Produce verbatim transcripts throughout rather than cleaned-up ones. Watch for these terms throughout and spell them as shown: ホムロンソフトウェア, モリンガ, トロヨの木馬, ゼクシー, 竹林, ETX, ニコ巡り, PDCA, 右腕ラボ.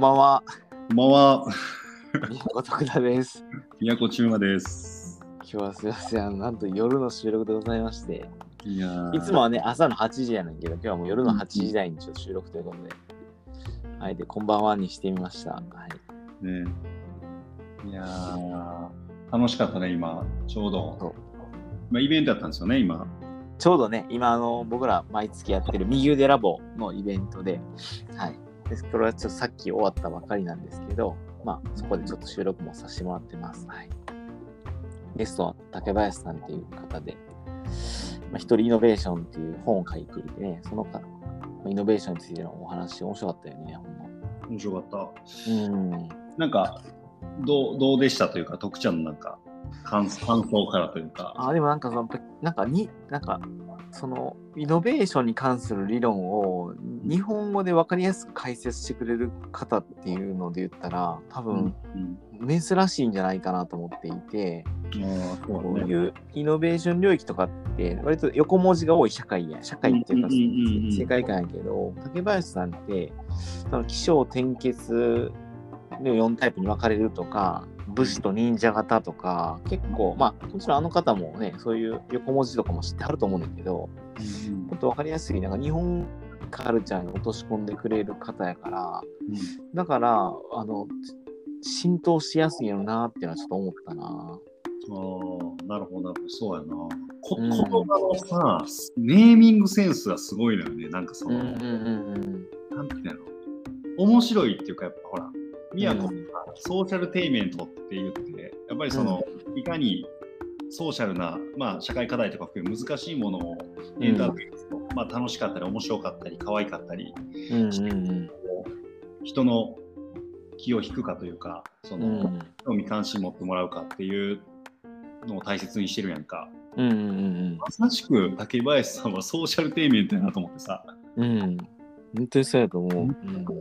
こんばんは。こんばんは。宮古徳田です。宮古中馬です。今日はすいません、なんと夜の収録でございまして。いや。いつもはね、朝のはちじやねんけど、今日はもう夜のはちじ台にちょっと収録ということで、うん、あえてこんばんはにしてみました。はい。ね。いやー、楽しかったね、今。ちょうど。まあ、イベントだったんですよね、今。ちょうどね、今あの、僕ら毎月やってる右腕ラボのイベントで、はい。ですこれはちょっとさっき終わったばかりなんですけど、まあ、そこでちょっと収録もさせてもらってます。はい、ゲストは竹林さんという方で、まあ、一人イノベーションっていう本を書いていて、ね、その他イノベーションについてのお話面白かったよね。ほんま面白かった。うん。なんかどうどうでしたというか、徳ちゃんのなんか感想からというか。あでもなんかそのなんかになんか。そのイノベーションに関する理論を日本語で分かりやすく解説してくれる方っていうので言ったら多分珍しいんじゃないかなと思っていて、うんうん、こういうイノベーション領域とかって割と横文字が多い社会や社会っていうか世界観やけど、竹林さんって起承転結のよんタイプに分かれるとか武士と忍者型とか結構まあもちろんあの方もねそういう横文字とかも知ってあると思うんだけど、うん、もっと分かりやすいなんか日本カルチャーに落とし込んでくれる方やから、うん、だからあの浸透しやすいよなっていうのはちょっと思ったな。ああなるほどなるほどそうやな。こ言葉のさ、うん、ネーミングセンスがすごいのよね。なんかその、うんうんうん、なんていうの面白いっていうかやっぱほら。宮古がソーシャルテイメントって言ってやっぱりその、うん、いかにソーシャルな、まあ、社会課題とか含め難しいものをエンターテイメント、うんまあ、楽しかったり面白かったり可愛かったり、うんうんうん、人の気を引くかというかその、うん、興味関心持ってもらうかっていうのを大切にしてるやんか、うんうんうん、まさしく竹林さんはソーシャルテイメントやなと思ってさ、うん本当にそうやと思う。めっ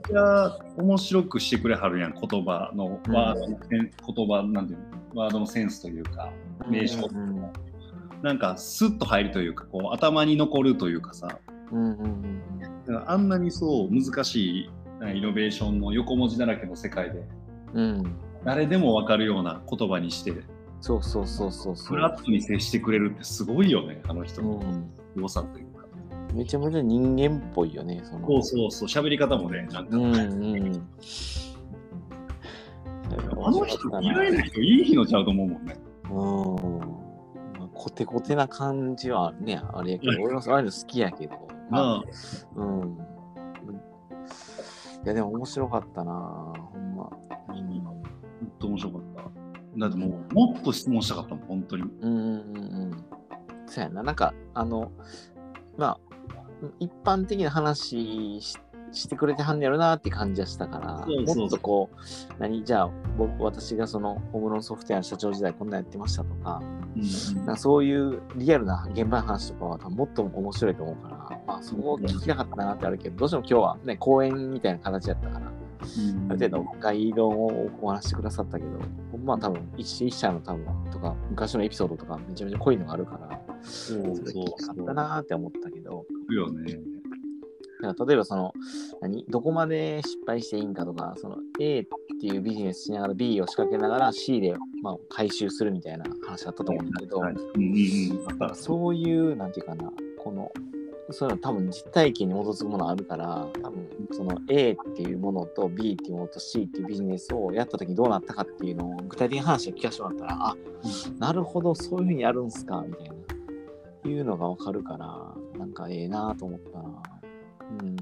ちゃ面白くしてくれはるやん、言葉のワードの、うん、言葉なんていうのワードのセンスというか名称、うんうん、なんかスッと入るというかこう頭に残るというかさ、うんうんうん、あんなにそう難しいイノベーションの横文字だらけの世界で、うん、誰でも分かるような言葉にしてそうそうそうそうフラットに接してくれるってすごいよねあの人の良さというか。めちゃめちゃ人間っぽいよね。そのそうそうそう喋り方もねなんか、うんうん、あの人嫌いな人いい日のちゃうと思うもんね。うん、まあ、コテコテな感じはねあれやけど俺もああいうの好きやけどまあうんいやでも面白かったなほんまうん本当面白かっただってもうもっと質問したかったもん本当にうんうんうんそうやななんかあのまあ、一般的な話 し, してくれてはんねやろなって感じはしたからそうそうそうもっとこう何じゃあ僕私がそのホムロンソフトウェアの社長時代こんなやってましたと か,、うん、かそういうリアルな現場の話とかはもっと面白いと思うから、まあ、そこを聞きなかったなってあるけどどうしても今日は、ね、講演みたいな形だったから、うん、ある程度概論をお話してくださったけどまあ多分一社一社の多分とか昔のエピソードとかめちゃめちゃ濃いのがあるからそうそうそうだったなーって思ったけどいいよね。だから例えばその何どこまで失敗していいんかとかその A っていうビジネスしながら B を仕掛けながら C で、まあ、回収するみたいな話だったと思うんだけど、はいはい、そういうなんていうかなこのそういうの多分実体験に基づくものあるから多分その A っていうものと B っていうものと C っていうビジネスをやった時にどうなったかっていうのを具体的な話を聞かせてもらったらあなるほどそういうふうにやるんすかみたいないうのが分かるからなんかええなと思ったなうん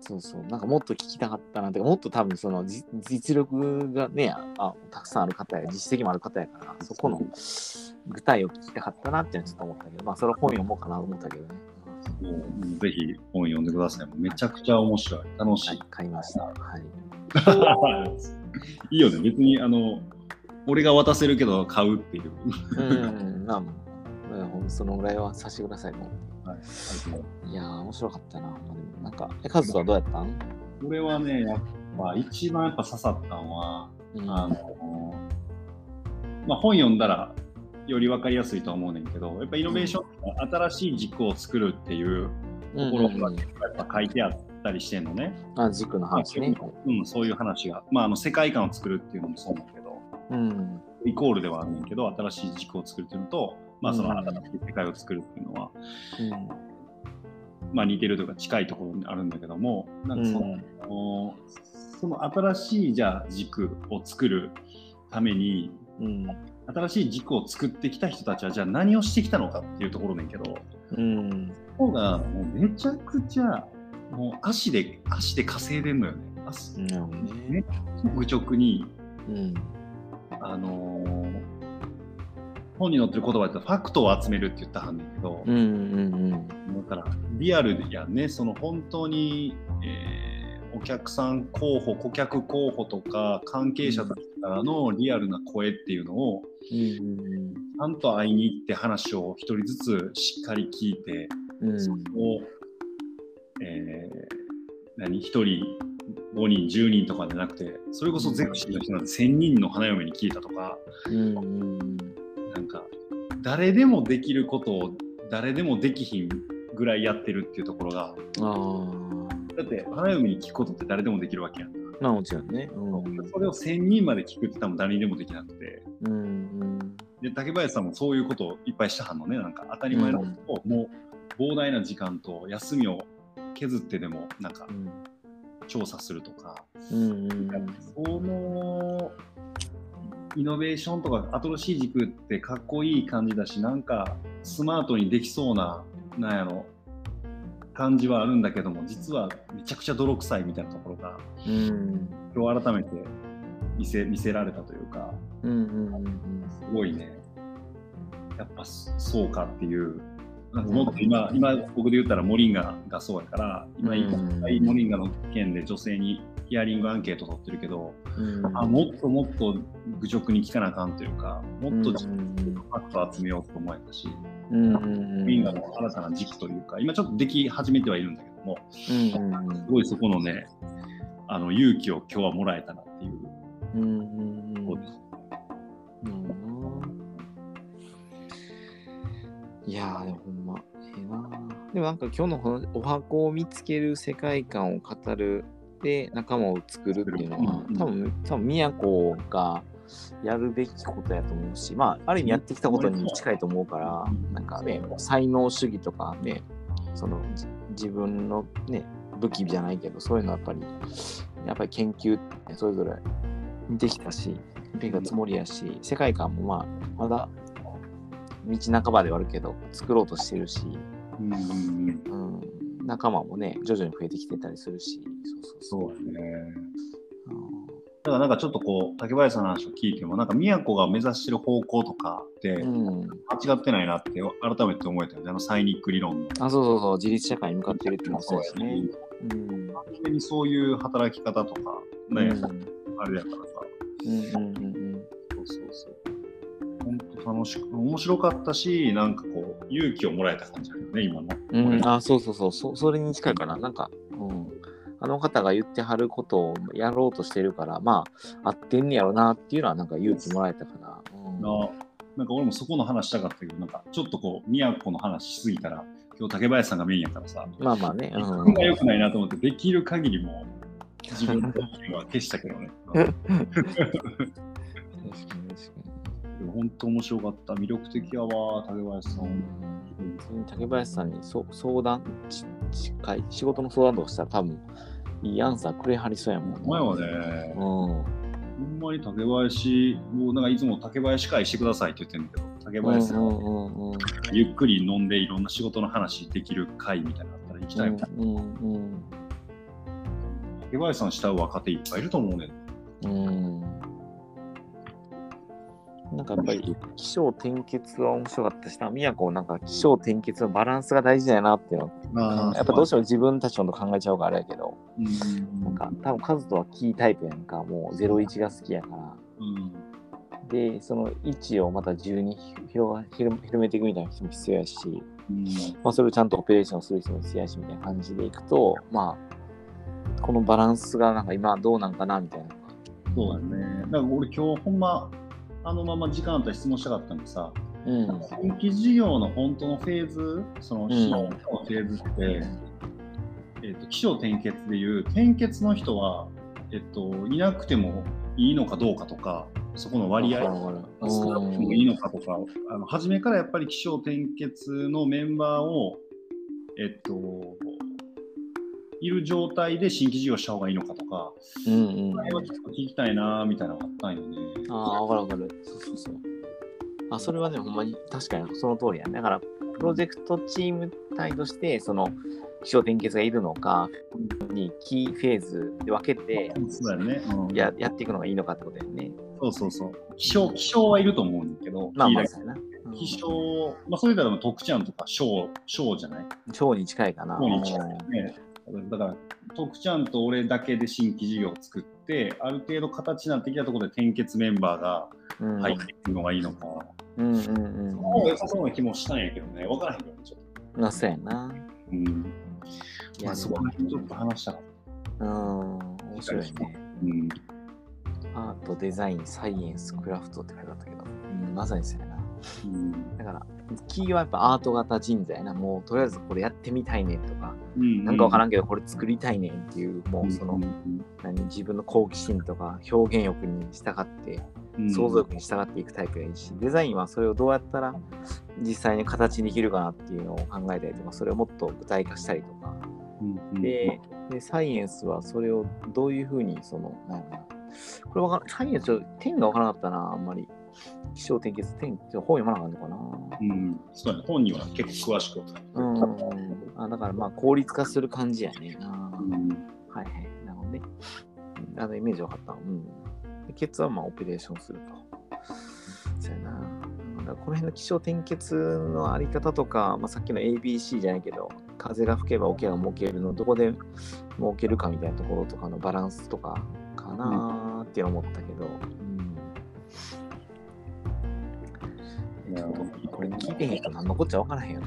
そうそうなんかもっと聞きたかったなってもっと多分その実力がねあたくさんある方や実績もある方やからそこの具体を聞きたかったなってちょっと思ったけどまあそれは本読もうかなと思ったけどねぜひ本読んでくださいめちゃくちゃ面白い楽しい、はい、買いました、はい、いいよね別にあの俺が渡せるけど買うっていううんまあそのぐらいはさせてくださいもう、はいはい、いやー面白かったななんかえカズはどうやったん？俺はねやっぱ一番やっぱ刺さったのは、うん、あのまあ本読んだらより分かりやすいと思うねんけどやっぱイノベーション、うん、新しい軸を作るっていうところがやっぱ書いてあったったりしてんのね。あ、軸の話ね。うん、そういう話が、まあ、あの世界観を作るっていうのもそうなんだけど、うん、イコールではあるんだけど、新しい軸を作るっていうのと、まあ、その新しい世界を作るっていうのは、うん、まあ、似てるというか近いところにあるんだけども、なんかその、うん、その新しいじゃあ軸を作るために、うん、新しい軸を作ってきた人たちはじゃあ何をしてきたのかっていうところねんけど、うん、そこがもうめちゃくちゃもう足で足で稼いでんのよね。足、うん、めっちゃ愚直に、うん、あのー、本に載ってる言葉でファクトを集めるって言ったはんねんけど、うんうんうん、だからリアルやね、その本当に、えー、お客さん候補、顧客候補とか関係者たちからのリアルな声っていうのを、うん、ちゃんと会いに行って話を一人ずつしっかり聞いて、うん、そこを、えー、何ひとりごにんじゅうにんとかじゃなくて、それこそゼクシーの人なんてせんにんの花嫁に聞いたとか、うん、なんか誰でもできることを誰でもできひんぐらいやってるっていうところが、あ、だって花嫁に聞くことって誰でもできるわけやん。まあもちろんね、うん、それをせんにんまで聞くって多分誰にでもできなくて、うんうん、で竹林さんもそういうことをいっぱいしたはんのね。なんか当たり前のことを、うん、もう膨大な時間と休みを削ってでもなんか、うん、調査するとか、うんうん、なんかそのイノベーションとか新しい軸ってかっこいい感じだし、なんかスマートにできそうな、なんやろ、感じはあるんだけども、実はめちゃくちゃ泥臭いみたいなところが、うん、今日改めて見せ、見せられたというか、うんうんうんうん、すごいね、やっぱそうかっていう、なんかもっと今、うん、今僕で言ったらモリンガがそうやから、今いっぱいモリンガの件で女性にヒアリングアンケート取ってるけど、うん、あ、もっともっと愚直に聞かなあかんというか、もっと自分のファクトを集めようと思えたし、うんうんうん、ウィンガーの新たな軸というか、今ちょっとでき始めてはいるんだけども、うんうん、すごいそこのね、あの勇気を今日はもらえたなっていう。うんうんうん、いやー、でもほんまええな。でもなんか今日のこのお箱を見つける、世界観を語る、で仲間を作るっていうのは、うんうん、多分多分宮子がやるべきことやと思うし、まあある意味やってきたことに近いと思うから、なんかね、才能主義とかね、その自分のね武器じゃないけど、そういうのはやっぱりやっぱり研究ってそれぞれ見てきたし、見てきたつもりやし、世界観もまあまだ道半ばではあるけど作ろうとしてるし、うんうん、仲間もね徐々に増えてきてたりするし、そうそうそう。そうだね。だからなんかちょっとこう竹林さんの話を聞いても、なんか宮子が目指してる方向とかって間違ってないなって改めて思えたよね。あのサイニック理論の。あ、そうそうそう、自立社会に向かってるっていうのもそうですね。うん。完全にそういう働き方とかね、うん、あれだからさ。うんうんうん。そうそうそう。本当楽しく面白かったし、なんかこう勇気をもらえた感じだよね今の。うん。あ、そうそうそう。そ、それに近いかな。なんか。うん。あの方が言ってはることをやろうとしてるから、まあ合ってんねやろなっていうのはなんか勇気もらえたかな、うん、な, なんか俺もそこの話したかったけど、なんかちょっとこう宮子の話しすぎたら今日竹林さんがメインやからさ、まあまあね、うん、自分が良くないなと思って、できる限りも自分の時は消したけどね確かに確かに、本当面白かった、魅力的やわ竹林さん、うんうん、竹林さんにそ相談近い仕事の相談とかしたら多分いいアンサーくれはりそうやもんね。前はね、うん、ほんまに竹林、もうなんかいつも竹林会してくださいって言ってるんだけど、竹林さん、うんうんうんうん、ゆっくり飲んでいろんな仕事の話できる会みたいなのあったら行きたいもん、うんうんうん、竹林さん慕う若手いっぱいいると思うね、うん、なんかやっぱり起承転結は面白かったしな、宮子なんか起承転結のバランスが大事だよなっていうの、まあ、やっぱどうしても自分たちのこと考えちゃうからあれやけど、うん、なんか多分カズとはキータイプやんか、もうゼロイチが好きやから、うん、でそのいちをまたじゅうに広めていくみたいな人も必要やし、うんまあ、それをちゃんとオペレーションする人も必要やしみたいな感じでいくと、まあこのバランスがなんか今どうなんかなみたいな。そうだね、だから俺今日ほんまあのまま時間あったら質問したかったんでさ、うん、新規事業の本当のフェーズ、その資本のフェーズって、うんええっと、起承転結でいう転結の人は、えっと、いなくてもいいのかどうかとか、そこの割合が少なくてもいいのかとか、あの初めからやっぱり起承転結のメンバーを、えっと、いる状態で新規事業した方がいいのかとか、うんうん、それはちょっと聞きたいなみたいなのがあったんよね。ああ、分かる分かる。そうそうそう。あ、それはね、ほんまに確かにその通りやね。だからプロジェクトチーム体としてその起承転結がいるのかにキーフェーズで分けて、そうだね、うん、や, やっていくのがいいのかってことだよね。そうそうそう。起承起承はいると思うんだけど、まあまあそうやな。起承、まあそれからも徳ちゃんとか小小じゃない？小に近いかな。小に近いね。だから徳ちゃんと俺だけで新規事業を作ってある程度形になってきたところで転結メンバーが入っていくのがいいのか、うんうんうん、その方が良さそうな気もしたんやけどね、分からへんけどね、ちょっとな、そうやな、うん、まあそこら辺ちょっと話したかった。うん、面白いね、うん、アート、デザイン、サイエンス、クラフトって書いてあったけど、うん、まさにそうやな、うん、だからキーはやっぱアート型人材な、もうとりあえずこれやってみたいねとか、うんうん、なんか分からんけどこれ作りたいねっていう、もうその、うんうん、何、自分の好奇心とか表現欲に従って、うん、想像力に従っていくタイプがいいし、デザインはそれをどうやったら実際に形にできるかなっていうのを考えたりとか、それをもっと具体化したりとか、うんうん、で, でサイエンスはそれをどういうふうにそのなんかこれ分からん、サイエンスは点が分からなかったな、あんまり。起承転結、本読まなかったのかな。うん、そうだね。本には結構詳しく。うん。あ、だからまあ効率化する感じやね。あ、うん、はいはい。なので、あのイメージ分かった。うん。で、結はまあオペレーションすると。そうやな。だからこの辺の起承転結のあり方とか、まあ、さっきの エービーシー じゃないけど、風が吹けば桶が儲けるのどこで儲けるかみたいなところとかのバランスとかかなって思ったけど。うんこれ聞いてへんと何のこっちゃ分からへんよな。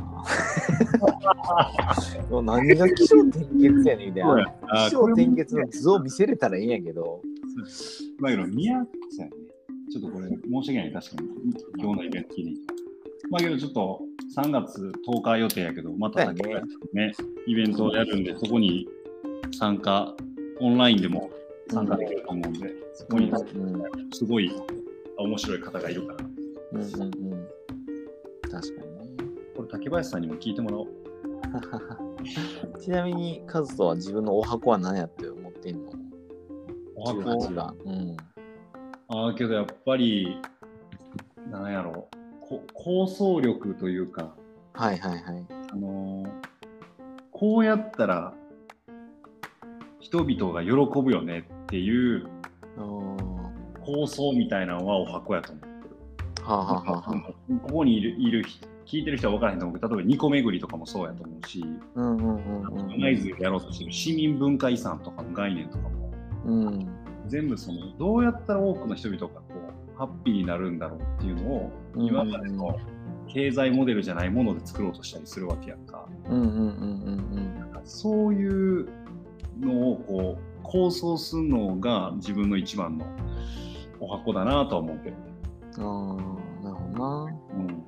もう何が起承転結やねんみたいな。起承転結の図を見せれたらいいんやけど。まあいろいろ宮さんね。ちょっとこれ申し訳ない、確かに今日のイベント聞いて。まあけどちょっとさんがつとおか予定やけど、まただけねイベントをやるんで、そこに参加、オンラインでも参加できると思うんで、うん、そこにすごい面白い方がいるから。うんうんうん、確かにね。これ竹林さんにも聞いてもらおう。ちなみにカズとは自分のお箱は何やって思ってんの？お箱じゅうはちばん、うん、ああけどやっぱり何やろう、構想力というか、はいはいはい、あのー、こうやったら人々が喜ぶよねっていう構想みたいなのはお箱やと思う。はあはあはあ、ここにい る, いる聞いてる人は分からへんと思うけど、例えばニコ巡りとかもそうやと思うし、うんうんうんうん、ナイズやろうとしてる市民文化遺産とかの概念とかも、うん、全部そのどうやったら多くの人々がこうハッピーになるんだろうっていうのを、うんうん、今までの経済モデルじゃないもので作ろうとしたりするわけやんか。そういうのをこう構想するのが自分の一番のお箱だなとは思うけどね。ああ、なるほどな。うん。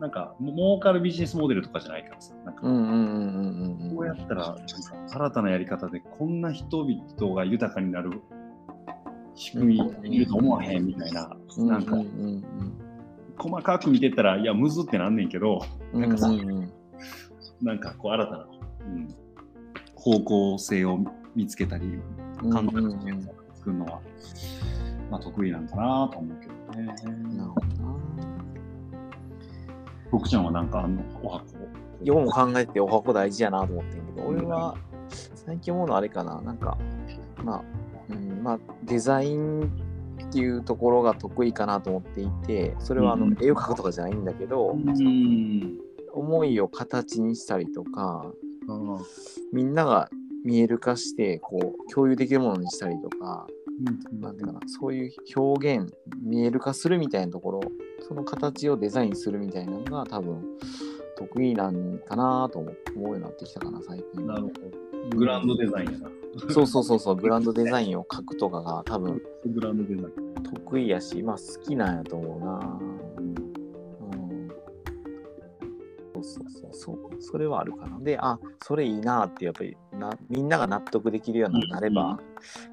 なんか儲かるビジネスモデルとかじゃないからさ、なんかこうやったら新たなやり方でこんな人々が豊かになる仕組みいると思わへんみたいな、うん、なんか、うんうんうん、細かく見てったらいやむずってなんねんけど、なんかさ、うんうん、なんかこう新たな、うん、方向性を見つけたり考える作るのは、まあ、得意なんかなと思うけど。えー、なるほどな。僕ちゃんはなんかあのお箱ようも考えてお箱大事やなと思ってんけど、俺は最近思うのあれかな、なんかまあ、うん、まあデザインっていうところが得意かなと思っていて、それはあの、うん、絵を描くとかじゃないんだけど、うん、思いを形にしたりとか、うん、みんなが見える化してこう共有できるものにしたりとか、なんていうかな、そういう表現見える化するみたいなところ、その形をデザインするみたいなのが多分得意なんかなと思うようになってきたかな最近。なるほど、グランドデザインやな。そうそうそうそう、グランドデザインを描くとかが多分グランドデザイン得意やし、まあ好きなんやと思うな。うん、そうそうそう、それはあるかな。で、あ、それいいなってやっぱり流なみんなが納得できるようになれば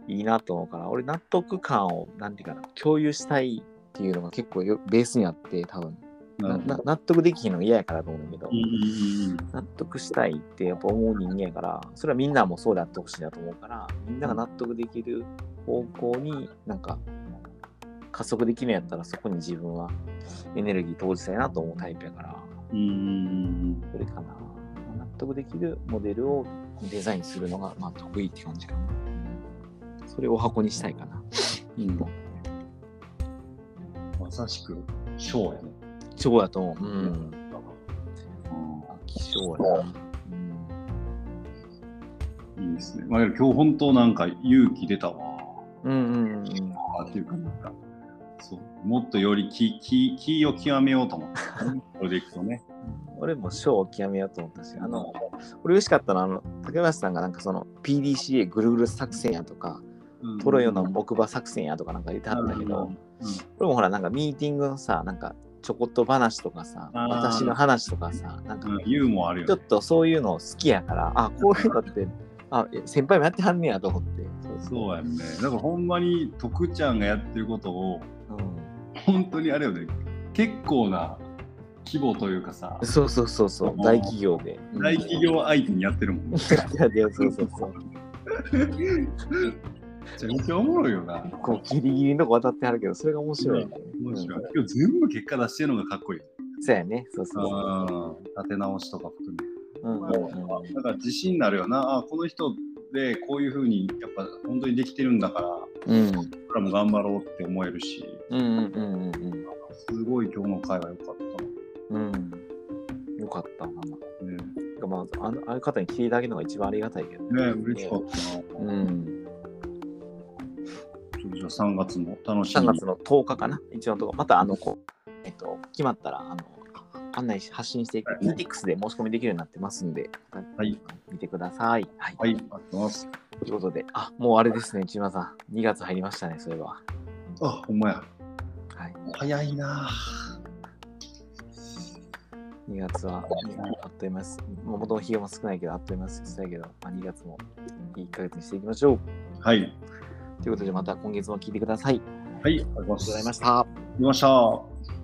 いいなと思うから、俺納得感をなんていうかな共有したいっていうのが結構よベースにあって、多分なな納得できひんの嫌やからと思うんだけど、納得したいってやっぱ思う人間やから、それはみんなもそうであってほしいなと思うから、みんなが納得できる方向になんか加速できるんやったら、そこに自分はエネルギー投じたいなと思うタイプやから、うーんそれかな。納得できるモデルをデザインするのがまあ得意って感じかな。それを箱にしたいかな。うん、まさしくショーやね。ショーやと思う。うん。秋ショーやな。うん、いいですね。まあ今日本当なんか勇気出たわ。うんうんうん。っていうかなんか。そうもっとより気気気を極めようと思った、ね、これでいくとね、うん、俺もショーを極めようと思ったし、あの俺嬉しかったのは竹林さんがなんかその ピーディーシーエー ぐるぐる作戦やとか、うん、トロヨの木馬作戦やとかなんか言ってあったけど、うんうん、俺もほらなんかミーティングのさなんかちょこっと話とかさ、私の話とかさなんか、うん、ユーモアあるよね、ちょっとそういうの好きやから、あこういうのってあ先輩もやってはんねやと思って。そうやんね。だからほんまに徳ちゃんがやってることを、うん、本当にあれよね、結構な規模というかさ、そうそうそうそう、大企業で大企業相手にやってるもんね。いやいやそうそうそうめちゃめちゃおもろいよな。こうギリギリのとこ渡ってはるけど、それが面白い、ね、面白い、うん、今日全部結果出してるのがかっこいい。そうやね。そうそうそう、立て直しとか含め、うんうんうん、だから自信になるよな。あこの人でこういう風にやっぱ本当にできてるんだから、うん、僕らも頑張ろうって思えるし、うんうんうんうん、すごい今日の会は良かった、うん、良かったな、ね、まあ、あの、ああいう方に聞いていただけるのが一番ありがたいけどね、ね、嬉しかったな、うん、じゃあさんがつの楽しみ、さんがつのとおかかな一応のところ、またあのこう、えっと、決まったらあの案内し発信していく イーティーエックス で申し込みできるようになってますんで、はい、見てください。はい、はい、ありがとうございます。ということで、あ、もうあれですね、千葉さん、にがつ入りましたね、それは。あ、ほんまや。はい、早いな。にがつはあっという間です。もともと日も少ないけど、あっという間ですけど、まあ、にがつもいっかげつにしていきましょう。はい。ということで、また今月も聞いてください。はい、ありがとうございました。ありがとうございました。